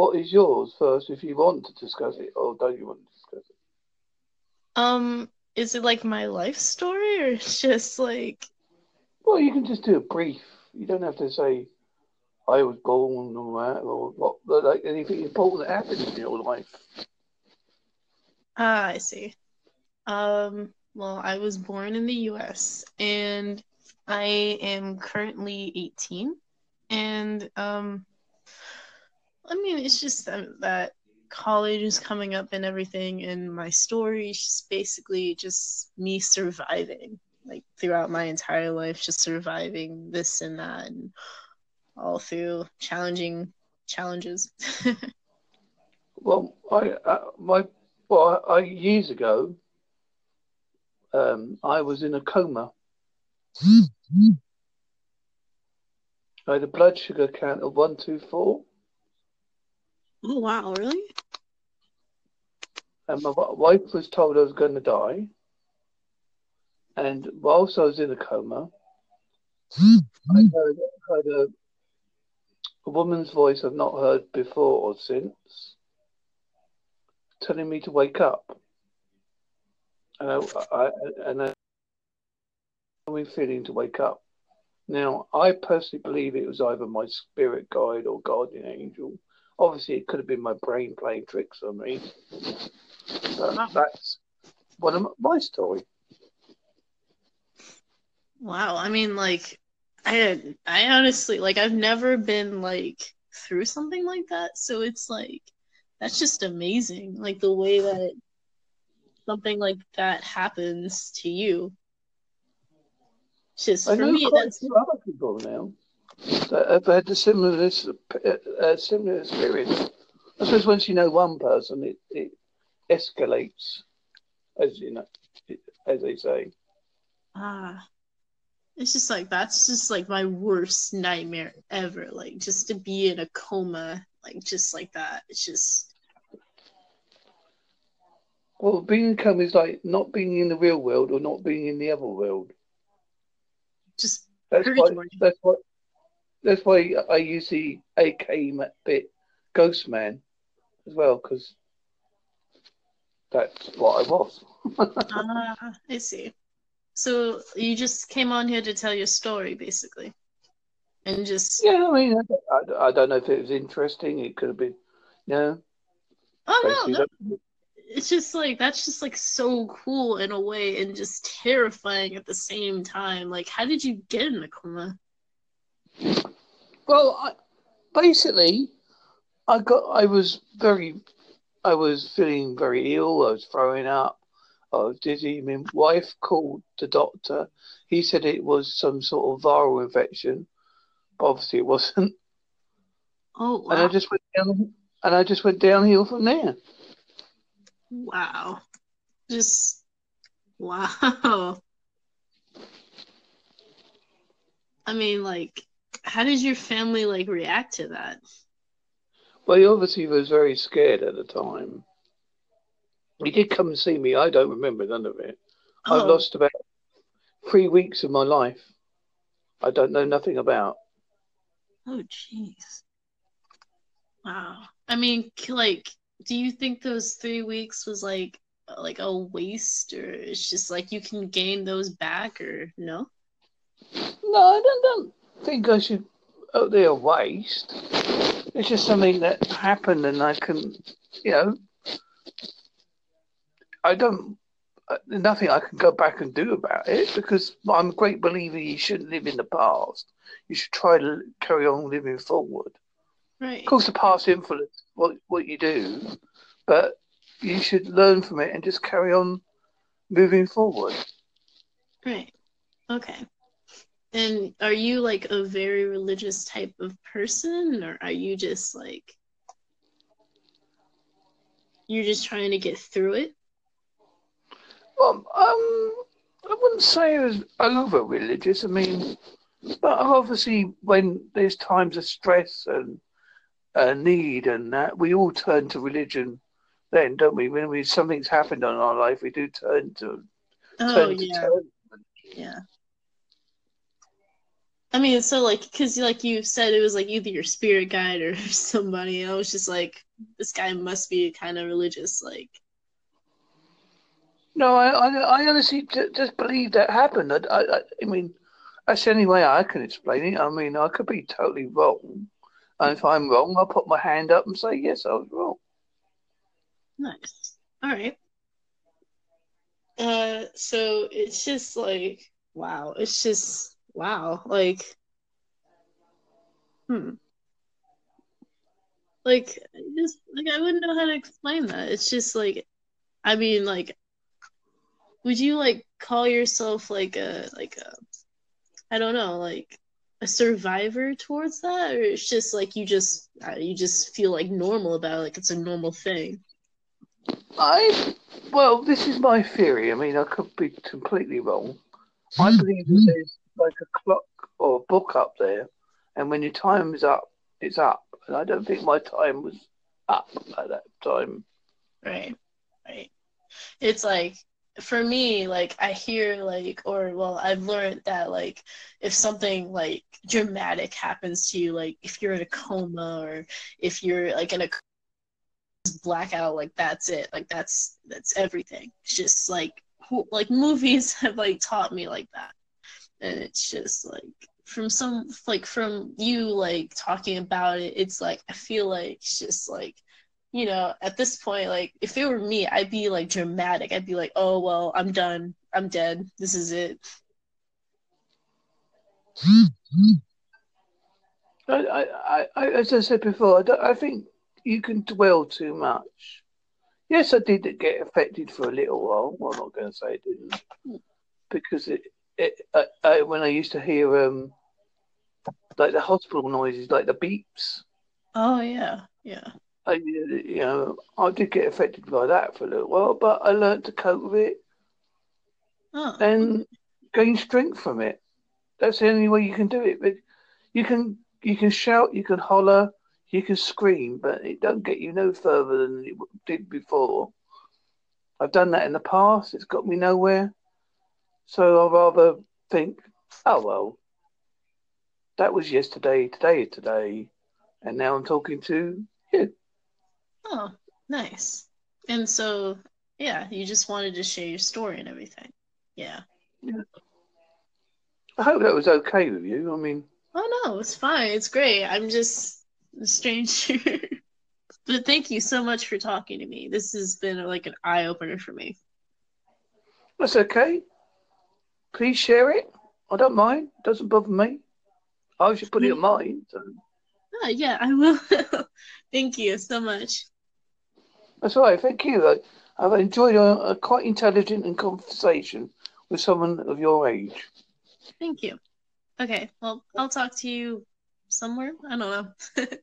What is yours first, if you want to discuss it, or don't you want to discuss it? Is it like my life story, or it's just like? Well, you can just do a brief. You don't have to say I was born or that, or what, but like anything important that happened in your life. I see. Well, I was born in the U.S. and I am currently 18, and I mean, it's just that college is coming up and everything, and my story is just basically just me surviving, like throughout my entire life, just surviving this and that, and all through challenges. Well, years ago, I was in a coma. I had a blood sugar count of 124. Oh, wow, really? And my wife was told I was going to die. And whilst I was in a coma, I heard a woman's voice I've not heard before or since, telling me to wake up. And I was feeling to wake up. Now, I personally believe it was either my spirit guide or guardian angel. Obviously, it could have been my brain playing tricks on me. But that's one of my story. Wow, I mean, like, I honestly, like, I've never been, like, through something like that. So it's, like, that's just amazing. Like, the way that something like that happens to you. Just, I for know me, quite that's... a few other people now. I've had a similar experience. I suppose once you know one person, it escalates, as you know, as they say. It's just like, that's just like my worst nightmare ever. Like, just to be in a coma, like just like that. It's just. Well, being in a coma is like not being in the real world or not being in the other world. Just. That's why I use the AK bit, Ghost Man, as well, because that's what I was. I see. So you just came on here to tell your story, basically, and just... Yeah, I mean, I don't know if it was interesting. It could have been, you know... Oh, no. It's just like, that's just like so cool in a way, and just terrifying at the same time. Like, how did you get in the coma? Well, I was feeling very ill. I was throwing up. I was dizzy. My wife called the doctor. He said it was some sort of viral infection, but obviously it wasn't. Oh, wow. And I just went downhill from there. Wow. Just wow. I mean, like, how did your family, like, react to that? Well, he obviously was very scared at the time. He did come and see me. I don't remember none of it. Oh. I've lost about 3 weeks of my life. I don't know nothing about. Oh, jeez. Wow. I mean, like, do you think those 3 weeks was, like a waste? Or it's just, like, you can gain those back, or no? No, I don't think I should out there waste. It's just something that happened, and I can, you know, nothing I can go back and do about it, because I'm a great believer you shouldn't live in the past. You should try to carry on living forward. Right. Of course, the past influences what you do, but you should learn from it and just carry on moving forward. Right. Okay. And are you, like, a very religious type of person, or are you just, like, you're just trying to get through it? Well, I wouldn't say I was over religious. I mean, but obviously when there's times of stress and need and that, we all turn to religion then, don't we? When something's happened in our life, we do turn to religion. Yeah. I mean, so, like, because, like, you said it was, like, either your spirit guide or somebody. I was just, like, this guy must be kind of religious, like. No, I honestly just believe that happened. I mean, that's the only way I can explain it. I mean, I could be totally wrong. And if I'm wrong, I'll put my hand up and say, yes, I was wrong. Nice. All right. So, it's just, like, wow. It's just... wow, like, like, just, like, I wouldn't know how to explain that. It's just, like, I mean, like, would you, like, call yourself, like a, I don't know, like, a survivor towards that? Or it's just, like, you just feel, like, normal about it, like, it's a normal thing? Well, this is my theory. I mean, I could be completely wrong. I believe there's like a clock or a book up there, and when your time is up, it's up. And I don't think my time was up at that time. Right. It's like, for me, like, I hear, like, or, well, I've learned that, like, if something, like, dramatic happens to you, like, if you're in a coma or if you're, like, in a blackout, like, that's it. Like, that's everything. It's just, like, movies have, like, taught me like that. And it's just, like, from you, like, talking about it, it's, like, I feel like it's just, like, you know, at this point, like, if it were me, I'd be, like, dramatic. I'd be like, oh, well, I'm done. I'm dead. This is it. I as I said before, I think you can dwell too much. Yes, I did get affected for a little while. Well, I'm not going to say I didn't. Because when I used to hear like the hospital noises, like the beeps. Oh yeah. I did get affected by that for a little while, but I learned to cope with it and gain strength from it. That's the only way you can do it. But you can shout, you can holler, you can scream, but it don't get you no further than it did before. I've done that in the past. It's got me nowhere. So I'd rather think, oh, well, that was yesterday, today is today, and now I'm talking to you. Oh, nice. And so, yeah, you just wanted to share your story and everything. Yeah. I hope that was okay with you. I mean... oh, no, it's fine. It's great. I'm just a stranger. But thank you so much for talking to me. This has been, like, an eye-opener for me. That's okay. Please share it. I don't mind. It doesn't bother me. I should put it in mine. So. Oh, yeah, I will. Thank you so much. That's all right. Thank you. I've enjoyed a quite intelligent and conversation with someone of your age. Thank you. Okay, well, I'll talk to you somewhere. I don't know.